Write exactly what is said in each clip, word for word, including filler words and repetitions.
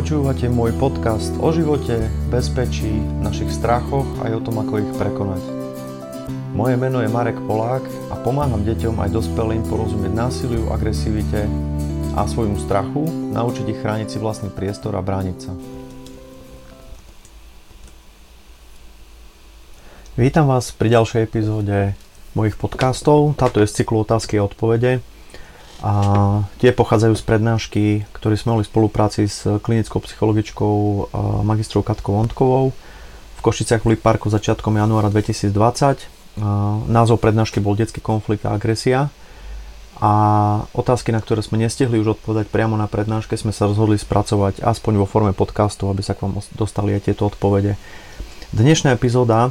Počúvate môj podcast o živote, bezpečí, našich strachoch aj o tom, ako ich prekonať. Moje meno je Marek Polák a pomáham deťom aj dospelým porozumieť násiliu, agresivite a svojmu strachu, naučiť ich chrániť si vlastný priestor a brániť sa. Vítam vás pri ďalšej epizóde mojich podcastov. Táto je z cyklu otázky a odpovede. A tie pochádzajú z prednášky, ktoré sme mali v spolupráci s klinickou psychologičkou magistrou Katkou Ondkovou v Košiciach v Lipárku začiatkom januára dvetisícdvadsať. Názov prednášky bol Detský konflikt a agresia. A otázky, na ktoré sme nestihli už odpovedať priamo na prednáške, sme sa rozhodli spracovať aspoň vo forme podcastu, aby sa k vám dostali aj tieto odpovede. Dnešná epizóda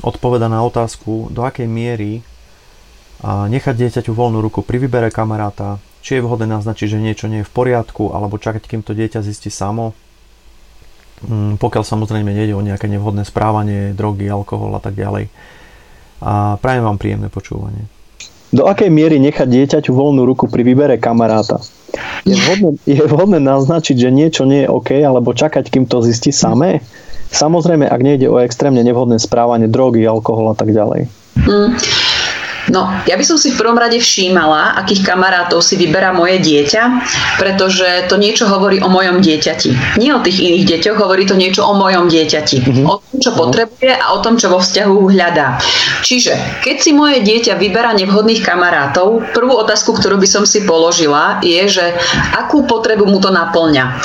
odpoveda na otázku, do akej miery a nechať dieťaťu voľnú ruku pri výbere kamaráta, či je vhodné naznačiť, že niečo nie je v poriadku, alebo čakať, kým to dieťa zistí samo, pokiaľ samozrejme nejde o nejaké nevhodné správanie, drogy, alkohol a tak ďalej. A prajem vám príjemné počúvanie. Do akej miery nechať dieťaťu voľnú ruku pri výbere kamaráta? Je vhodné, je vhodné naznačiť, že niečo nie je OK, alebo čakať, kým to zistí samé? Samozrejme, ak nejde o extrémne nevhodné správanie, drogy, alkohol a tak ďalej. Mm. No, ja by som si v prvom rade všímala, akých kamarátov si vyberá moje dieťa, pretože to niečo hovorí o mojom dieťati. Nie o tých iných deťoch, hovorí to niečo o mojom dieťati. Mm-hmm. O tom, čo potrebuje a o tom, čo vo vzťahu hľadá. Čiže, keď si moje dieťa vyberá nevhodných kamarátov, prvú otázku, ktorú by som si položila, je, že akú potrebu mu to naplňa.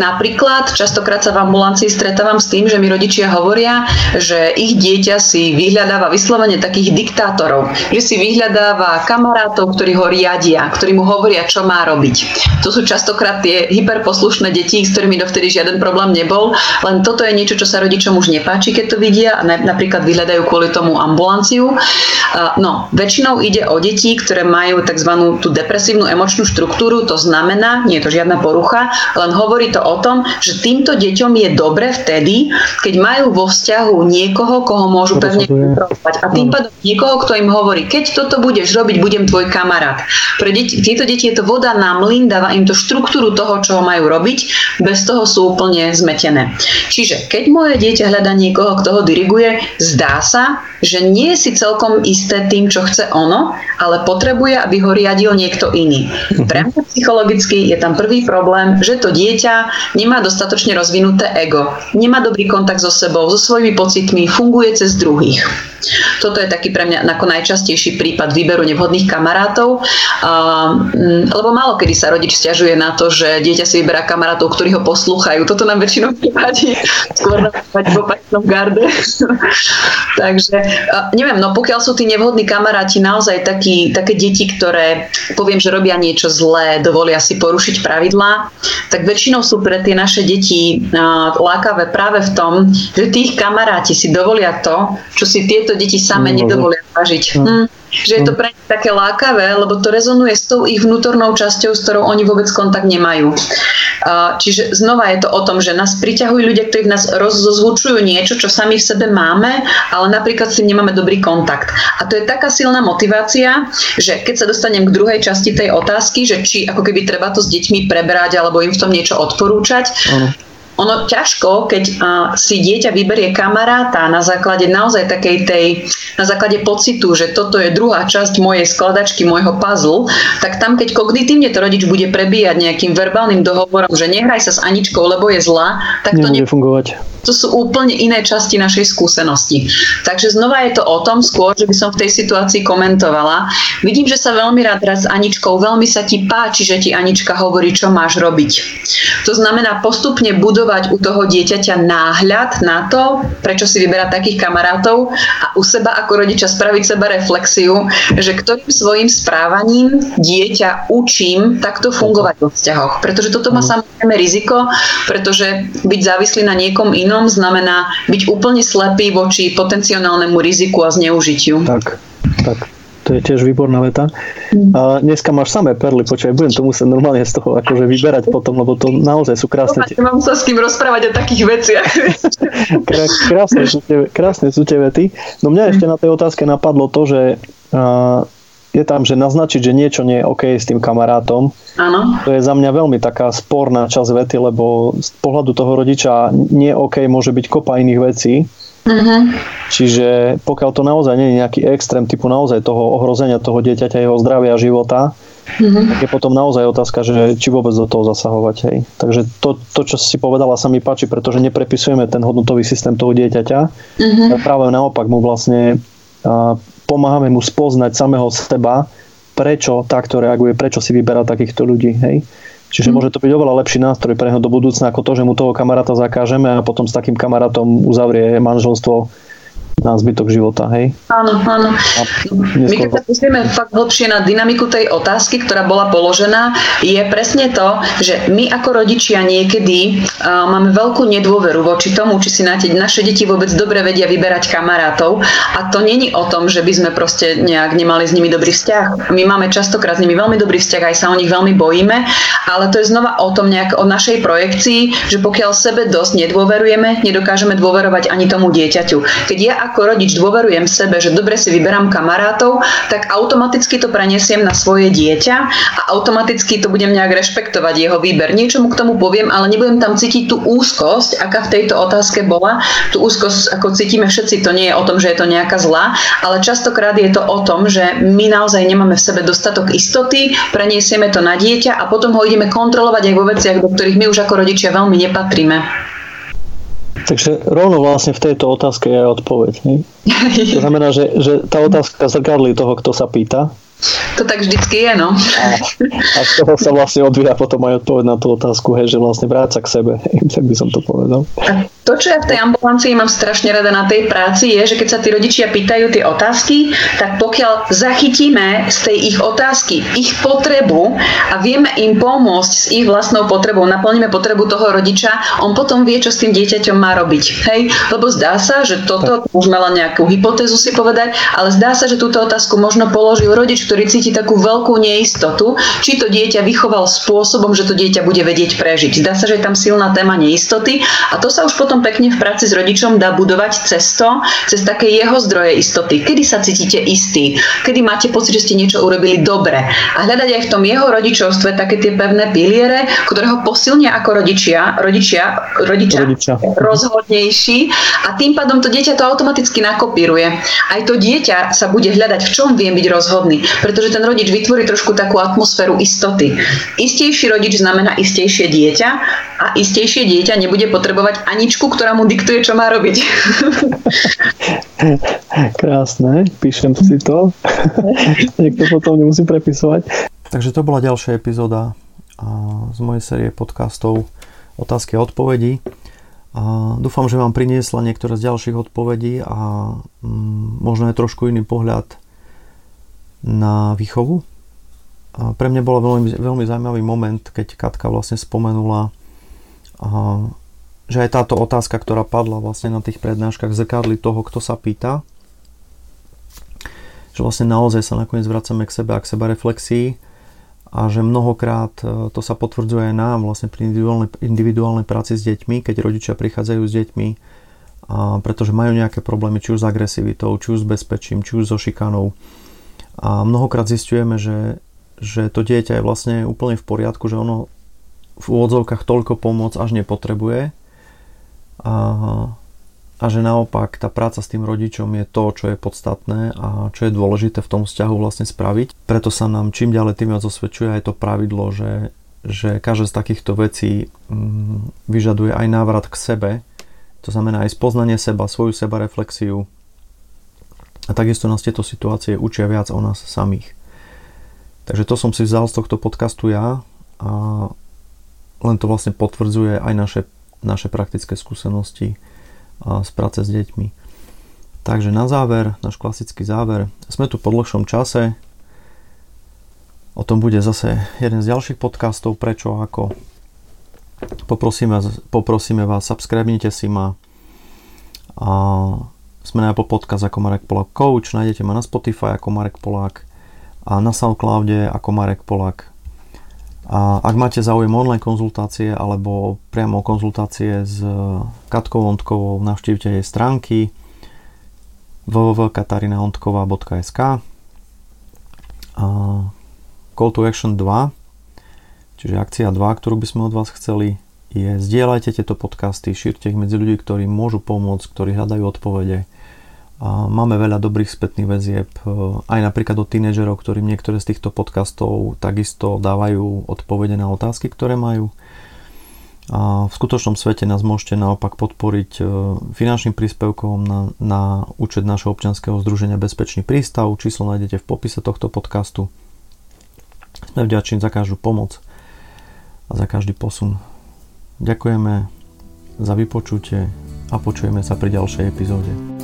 Napríklad, častokrát sa v ambulancii stretávam s tým, že mi rodičia hovoria, že ich dieťa si vyhľadáva vyslovene takých diktátorov, že si vyhľadáva kamarátov, ktorí ho riadia, ktorí mu hovoria, čo má robiť. To sú častokrát tie hyperposlušné deti, s ktorými dovtedy žiaden problém nebol, len toto je niečo, čo sa rodičom už nepáči, keď to vidia a napríklad vyhľadajú kvôli tomu ambulanciu. No, väčšinou ide o deti, ktoré majú tzv. Tú depresívnu emočnú štruktúru, to znamená, nie je to žiadna porucha, len hovorí to o tom, že týmto deťom je dobre vtedy, keď majú vo vzťahu niekoho, koho môžu pevne kontrolovať a tým pádom niekoho, kto im hovorí, keď toto budeš robiť, budem tvoj kamarát. Pre deti, tieto deti je to voda na mlyn, dáva im to štruktúru toho, čo majú robiť, bez toho sú úplne zmetené. Čiže keď moje dieťa hľadá niekoho, kto ho diriguje, zdá sa, že nie je si celkom isté tým, čo chce ono, ale potrebuje, aby ho riadil niekto iný. Pre mňa psychologicky je tam prvý problém, že to dieťa nemá dostatočne rozvinuté ego, nemá dobrý kontakt so sebou, so svojimi pocitmi, funguje cez druhých. Toto je taký pre mňa ako najčastejší prípad výberu nevhodných kamarátov, lebo málo kedy sa rodič sťažuje na to, že dieťa si vyberá kamarátov, ktorí ho poslúchajú. Toto nám väčšinou prípadí skôr na v opačnom garde. Takže neviem, no pokiaľ sú tí nevhodní kamaráti naozaj takí, také deti, ktoré poviem, že robia niečo zlé, dovolia si porušiť pravidlá, tak väčšinou sú pre tie naše deti lákavé práve v tom, že tých kamaráti si dovolia to, čo si tieto deti same nedovolia vážiť. Hmm. Že je to pre nich také lákavé, lebo to rezonuje s tou ich vnútornou časťou, s ktorou oni vôbec kontakt nemajú. Čiže znova je to o tom, že nás priťahujú ľudia, ktorí v nás rozozvučujú niečo, čo sami v sebe máme, ale napríklad s tým nemáme dobrý kontakt. A to je taká silná motivácia, že keď sa dostanem k druhej časti tej otázky, že či ako keby treba to s deťmi prebrať alebo im v tom niečo odporúčať, hmm. Ono ťažko, keď uh, si dieťa vyberie kamaráta na základe naozaj takej tej, na základe pocitu, že toto je druhá časť mojej skladačky, môjho puzzle, tak tam, keď kognitívne to rodič bude prebíjať nejakým verbálnym dohovorom, že nehraj sa s Aničkou, lebo je zlá, tak to nebude fungovať. To sú úplne iné časti našej skúsenosti. Takže znova je to o tom skôr, že by som v tej situácii komentovala. Vidím, že sa veľmi rád raz s Aničkou, veľmi sa ti páči, že ti Anička hovorí, čo máš robiť. To znamená postupne budovať u toho dieťaťa náhľad na to, prečo si vyberá takých kamarátov a u seba ako rodiča spraviť seba reflexiu, že ktorým svojim správaním dieťa učím takto fungovať vo vzťahoch. Pretože toto má samozrejme riziko, pretože byť závislý na niekom inom znamená byť úplne slepý voči potenciálnemu riziku a zneužitiu. Tak, tak. To je tiež výborná veta. A dneska máš samé perly, počkaj, budem to musieť normálne z toho akože vyberať potom, lebo to naozaj sú krásne. Dobre, mám sa s kým rozprávať o takých veciach. krásne, sú tie, krásne sú tie vety. No mňa ešte na tej otázke napadlo to, že uh, je tam, že naznačiť, že niečo nie je OK s tým kamarátom. Áno. To je za mňa veľmi taká sporná časť vety, lebo z pohľadu toho rodiča nie OK môže byť kopa iných vecí. Uh-huh. Čiže pokiaľ to naozaj nie je nejaký extrém typu naozaj toho ohrozenia toho dieťaťa, jeho zdravia a života, uh-huh, tak je potom naozaj otázka, že či vôbec do toho zasahovať. Hej. Takže to, to, čo si povedala, sa mi páči, pretože neprepisujeme ten hodnotový systém toho dieťaťa. Uh-huh. Práve naopak mu vlastne a, pomáhame mu spoznať samého seba, prečo takto reaguje, prečo si vyberá takýchto ľudí. Hej. Čiže môže to byť oveľa lepší nástroj pre neho do budúcna ako to, že mu toho kamaráta zakážeme a potom s takým kamarátom uzavrie manželstvo na zbytok života, hej? Áno, áno. My keď sa myslíme fakt hlbšie na dynamiku tej otázky, ktorá bola položená, je presne to, že my ako rodičia niekedy uh, máme veľkú nedôveru voči tomu, či si naše deti vôbec dobre vedia vyberať kamarátov, a to není o tom, že by sme proste nejak nemali s nimi dobrý vzťah. My máme častokrát s nimi veľmi dobrý vzťah, aj sa o nich veľmi bojíme, ale to je znova o tom nejak o našej projekcii, že pokiaľ sebe dosť nedôverujeme, nedokážeme dôverovať ani tomu dieťaťu. Keď ja ako rodič dôverujem sebe, že dobre si vyberám kamarátov, tak automaticky to prenesiem na svoje dieťa a automaticky to budem nejak rešpektovať jeho výber. Niečo mu k tomu poviem, ale nebudem tam cítiť tú úzkosť, aká v tejto otázke bola. Tú úzkosť, ako cítime všetci, to nie je o tom, že je to nejaká zlá, ale častokrát je to o tom, že my naozaj nemáme v sebe dostatok istoty, preniesieme to na dieťa a potom ho ideme kontrolovať aj vo veciach, do ktorých my už ako rodičia veľmi nepatríme. Takže rovno vlastne v tejto otázke je odpoveď. Ne? To znamená, že, že tá otázka zrkadlí toho, kto sa pýta. To tak vždycky je, no. A, a z toho sa vlastne odvíja potom aj odpoveď na tú otázku, hej, že vlastne vráca k sebe, hej, tak by som to povedal. A to, čo ja v tej ambulancii mám strašne rada na tej práci, je, že keď sa tí rodičia pýtajú tie otázky, tak pokiaľ zachytíme z tej ich otázky ich potrebu a vieme im pomôcť s ich vlastnou potrebou, naplníme potrebu toho rodiča, on potom vie, čo s tým dieťaťom má robiť, hej, lebo zdá sa, že toto, už mala nejakú hypotézu si povedať, ale zdá sa, že túto otázku možno položil rodič, ktorý cíti takú veľkú neistotu, či to dieťa vychoval spôsobom, že to dieťa bude vedieť prežiť. Zdá sa, že je tam silná téma neistoty a to sa už potom pekne v práci s rodičom dá budovať cez to, cez také jeho zdroje istoty. Kedy sa cítite istí? Kedy máte pocit, že ste niečo urobili dobre? A hľadať aj v tom jeho rodičovstve také tie pevné piliere, ktoré ho posilnia ako rodičia, rodičia, rodiča, rodiča. rozhodnejší a tým pádom to dieťa to automaticky nakopíruje. Aj to dieťa sa bude hľadať, v čom viem byť rozhodný. Pretože ten rodič vytvorí trošku takú atmosféru istoty. Istejší rodič znamená istejšie dieťa a istejšie dieťa nebude potrebovať Aničku, ktorá mu diktuje, čo má robiť. Krásne, píšem si to. Niekto potom nemusí prepisovať. Takže to bola ďalšia epizóda z mojej série podcastov Otázky a odpovedi. A dúfam, že vám priniesla niektoré z ďalších odpovedí a možno je trošku iný pohľad na výchovu. A pre mňa bol veľmi, veľmi zaujímavý moment, keď Katka vlastne spomenula, a, že aj táto otázka, ktorá padla vlastne na tých prednáškach, zrkadlí toho, kto sa pýta. Že vlastne naozaj sa nakoniec vracame k sebe a k sebareflexii a že mnohokrát to sa potvrdzuje aj nám vlastne pri individuálnej, individuálnej práci s deťmi, keď rodičia prichádzajú s deťmi, a, pretože majú nejaké problémy, či už s agresivitou, či už s bezpečím, či už so šikanou. A mnohokrát zistujeme, že, že to dieťa je vlastne úplne v poriadku, že ono v úvodzovkách toľko pomoc až nepotrebuje. A, a že naopak tá práca s tým rodičom je to, čo je podstatné a čo je dôležité v tom vzťahu vlastne spraviť. Preto sa nám čím ďalej tým viac osvedčuje aj to pravidlo, že, že každá z takýchto vecí mm, vyžaduje aj návrat k sebe. To znamená aj spoznanie seba, svoju sebareflexiu. A takisto nás tieto situácie učia viac o nás samých. Takže to som si vzal z tohto podcastu ja a len to vlastne potvrdzuje aj naše, naše praktické skúsenosti z práce s deťmi. Takže na záver, náš klasický záver. Sme tu po dlhšom čase. O tom bude zase jeden z ďalších podcastov. Prečo, ako. Poprosíme, poprosíme vás, subscribnite si ma a sme na Apple Podcast ako Marek Polák Coach, nájdete ma na Spotify ako Marek Polák a na Soundcloude ako Marek Polák. A ak máte záujem online konzultácie alebo priamo konzultácie s Katkou Ondkovou, navštívte jej stránky w w w bodka katarina ondkova bodka es ka Call to Action dva, čiže akcia dva, ktorú by sme od vás chceli, je zdieľajte tieto podcasty, šírte ich medzi ľudí, ktorí môžu pomôcť, ktorí hľadajú odpovede. Máme veľa dobrých spätných väzieb, aj napríklad od tínedžerov, ktorým niektoré z týchto podcastov takisto dávajú odpovede na otázky, ktoré majú. A v skutočnom svete nás môžete naopak podporiť finančným príspevkom na, na účet našeho občianskeho združenia Bezpečný prístav. Číslo nájdete v popise tohto podcastu. Sme vďační za každú pomoc a za každý posun. Ďakujeme za vypočutie a počujeme sa pri ďalšej epizóde.